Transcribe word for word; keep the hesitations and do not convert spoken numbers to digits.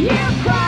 You cry.